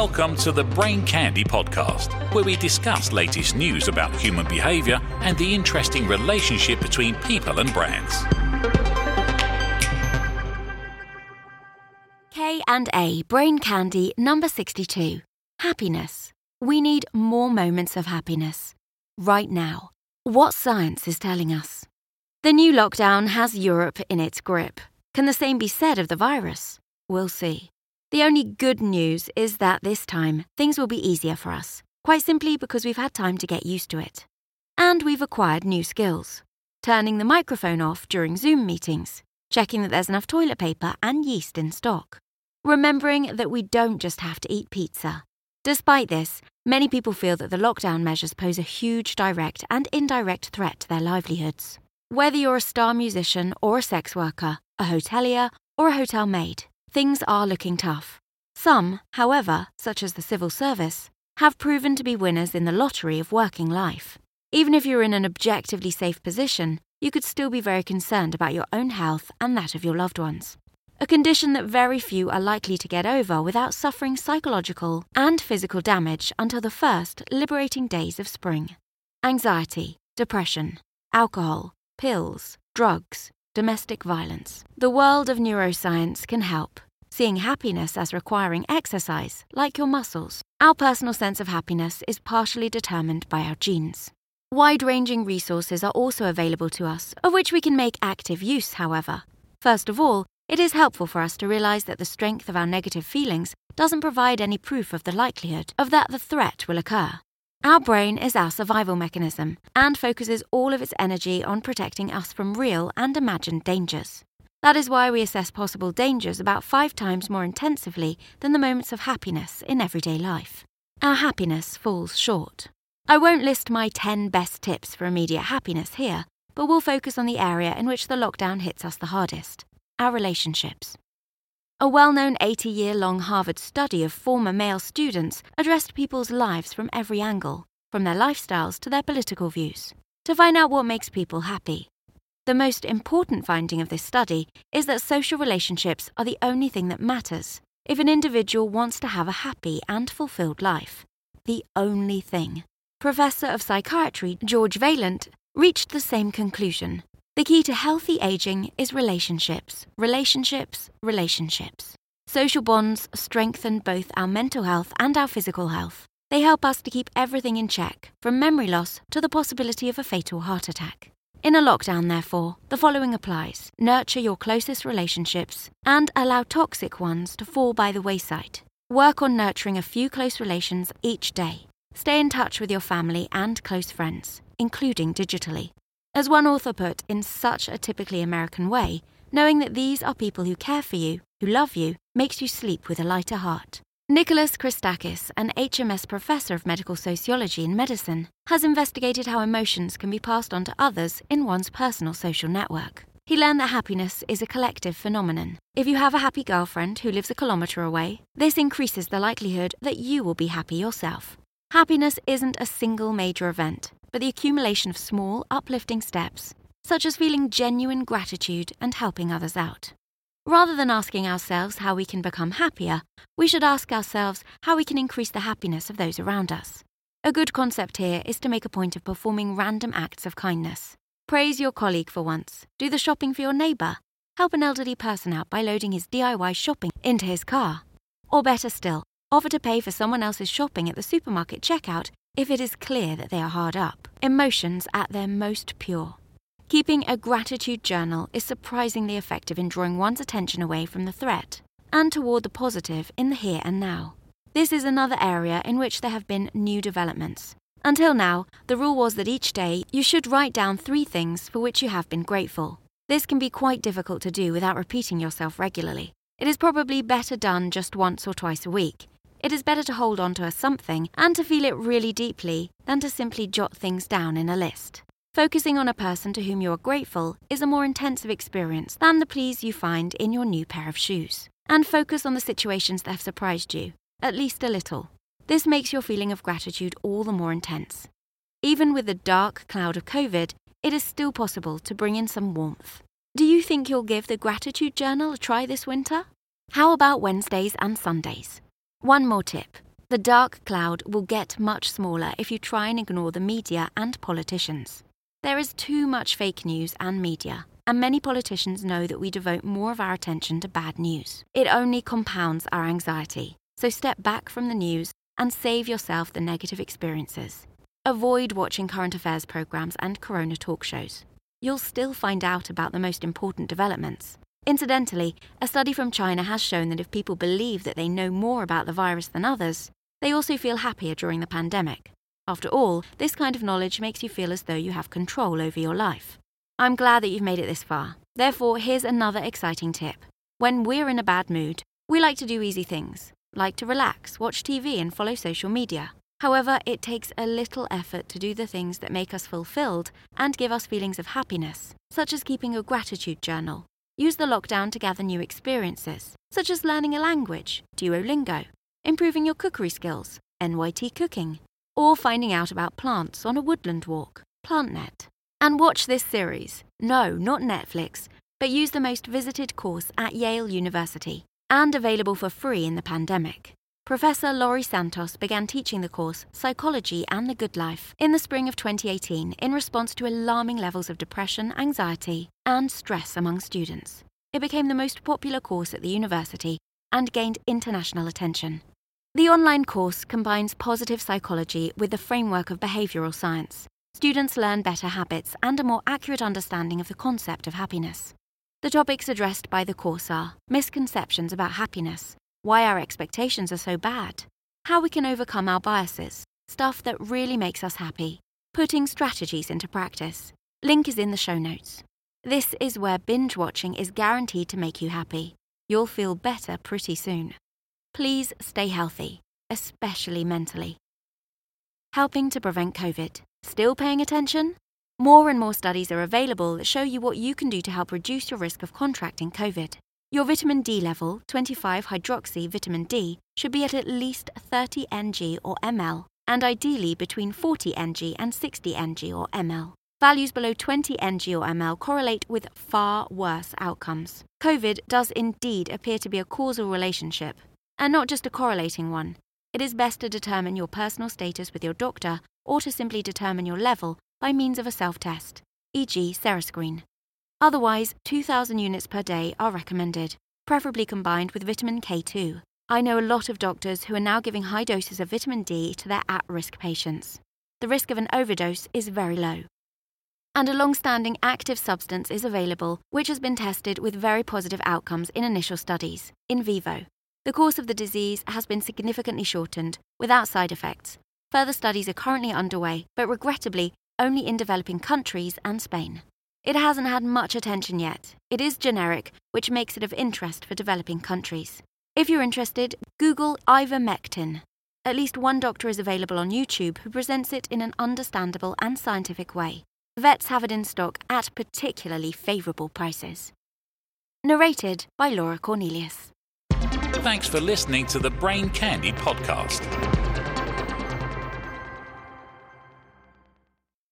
Welcome to the Brain Candy podcast, where we discuss latest news about human behavior and the interesting relationship between people and brands. K&A Brain Candy number 62. Happiness. We need more moments of happiness. Right now. What science is telling us. The new lockdown has Europe in its grip. Can the same be said of the virus? We'll see. The only good news is that this time, things will be easier for us, quite simply because we've had time to get used to it. And we've acquired new skills. Turning the microphone off during Zoom meetings, checking that there's enough toilet paper and yeast in stock, remembering that we don't just have to eat pizza. Despite this, many people feel that the lockdown measures pose a huge direct and indirect threat to their livelihoods. Whether you're a star musician or a sex worker, a hotelier or a hotel maid, things are looking tough. Some, however, such as the civil service, have proven to be winners in the lottery of working life. Even if you're in an objectively safe position, you could still be very concerned about your own health and that of your loved ones, a condition that very few are likely to get over without suffering psychological and physical damage until the first liberating days of spring. Anxiety, depression, alcohol, pills, drugs, domestic violence. The world of neuroscience can help, seeing happiness as requiring exercise, like your muscles. Our personal sense of happiness is partially determined by our genes. Wide-ranging resources are also available to us, of which we can make active use, however. First of all, it is helpful for us to realize that the strength of our negative feelings doesn't provide any proof of the likelihood of that the threat will occur. Our brain is our survival mechanism and focuses all of its energy on protecting us from real and imagined dangers. That is why we assess possible dangers about 5 times more intensively than the moments of happiness in everyday life. Our happiness falls short. I won't list my 10 best tips for immediate happiness here, but we'll focus on the area in which the lockdown hits us the hardest: our relationships. A well-known 80-year-long Harvard study of former male students addressed people's lives from every angle, from their lifestyles to their political views, to find out what makes people happy. The most important finding of this study is that social relationships are the only thing that matters if an individual wants to have a happy and fulfilled life. The only thing. Professor of psychiatry George Valent reached the same conclusion. The key to healthy aging is relationships, relationships, relationships. Social bonds strengthen both our mental health and our physical health. They help us to keep everything in check, from memory loss to the possibility of a fatal heart attack. In a lockdown, therefore, the following applies. Nurture your closest relationships and allow toxic ones to fall by the wayside. Work on nurturing a few close relations each day. Stay in touch with your family and close friends, including digitally. As one author put, in such a typically American way, knowing that these are people who care for you, who love you, makes you sleep with a lighter heart. Nicholas Christakis, an HMS professor of medical sociology and medicine, has investigated how emotions can be passed on to others in one's personal social network. He learned that happiness is a collective phenomenon. If you have a happy girlfriend who lives a kilometre away, this increases the likelihood that you will be happy yourself. Happiness isn't a single major event, but the accumulation of small, uplifting steps, such as feeling genuine gratitude and helping others out. Rather than asking ourselves how we can become happier, we should ask ourselves how we can increase the happiness of those around us. A good concept here is to make a point of performing random acts of kindness. Praise your colleague for once, do the shopping for your neighbour, help an elderly person out by loading his DIY shopping into his car. Or better still, offer to pay for someone else's shopping at the supermarket checkout if it is clear that they are hard up. Emotions at their most pure. Keeping a gratitude journal is surprisingly effective in drawing one's attention away from the threat and toward the positive in the here and now. This is another area in which there have been new developments. Until now, the rule was that each day you should write down 3 things for which you have been grateful. This can be quite difficult to do without repeating yourself regularly. It is probably better done just once or twice a week. It is better to hold on to a something and to feel it really deeply than to simply jot things down in a list. Focusing on a person to whom you are grateful is a more intensive experience than the please you find in your new pair of shoes. And focus on the situations that have surprised you, at least a little. This makes your feeling of gratitude all the more intense. Even with the dark cloud of COVID, it is still possible to bring in some warmth. Do you think you'll give the gratitude journal a try this winter? How about Wednesdays and Sundays? One more tip. The dark cloud will get much smaller if you try and ignore the media and politicians. There is too much fake news and media, and many politicians know that we devote more of our attention to bad news. It only compounds our anxiety, so step back from the news and save yourself the negative experiences. Avoid watching current affairs programmes and corona talk shows. You'll still find out about the most important developments. Incidentally, a study from China has shown that if people believe that they know more about the virus than others, they also feel happier during the pandemic. After all, this kind of knowledge makes you feel as though you have control over your life. I'm glad that you've made it this far. Therefore, here's another exciting tip. When we're in a bad mood, we like to do easy things, like to relax, watch TV and follow social media. However, it takes a little effort to do the things that make us fulfilled and give us feelings of happiness, such as keeping a gratitude journal. Use the lockdown to gather new experiences, such as learning a language, Duolingo, improving your cookery skills, NYT Cooking, or finding out about plants on a woodland walk, PlantNet. And watch this series, no, not Netflix, but use the most visited course at Yale University and available for free in the pandemic. Professor Laurie Santos began teaching the course Psychology and the Good Life in the spring of 2018 in response to alarming levels of depression, anxiety, and stress among students. It became the most popular course at the university and gained international attention. The online course combines positive psychology with the framework of behavioral science. Students learn better habits and a more accurate understanding of the concept of happiness. The topics addressed by the course are misconceptions about happiness, why our expectations are so bad, how we can overcome our biases, stuff that really makes us happy, putting strategies into practice. Link is in the show notes. This is where binge watching is guaranteed to make you happy. You'll feel better pretty soon. Please stay healthy, especially mentally. Helping to prevent COVID. Still paying attention? More and more studies are available that show you what you can do to help reduce your risk of contracting COVID. Your vitamin D level, 25-hydroxy vitamin D, should be at least 30 ng or ml, and ideally between 40 ng and 60 ng or ml. Values below 20 ng or ml correlate with far worse outcomes. COVID does indeed appear to be a causal relationship, and not just a correlating one. It is best to determine your personal status with your doctor or to simply determine your level by means of a self-test, e.g. SaraScreen. Otherwise, 2,000 units per day are recommended, preferably combined with vitamin K2. I know a lot of doctors who are now giving high doses of vitamin D to their at-risk patients. The risk of an overdose is very low. And a long-standing active substance is available, which has been tested with very positive outcomes in initial studies, in vivo. The course of the disease has been significantly shortened, without side effects. Further studies are currently underway, but regrettably, only in developing countries and Spain. It hasn't had much attention yet. It is generic, which makes it of interest for developing countries. If you're interested, Google Ivermectin. At least one doctor is available on YouTube who presents it in an understandable and scientific way. Vets have it in stock at particularly favourable prices. Narrated by Laura Cornelius. Thanks for listening to the Brain Candy podcast.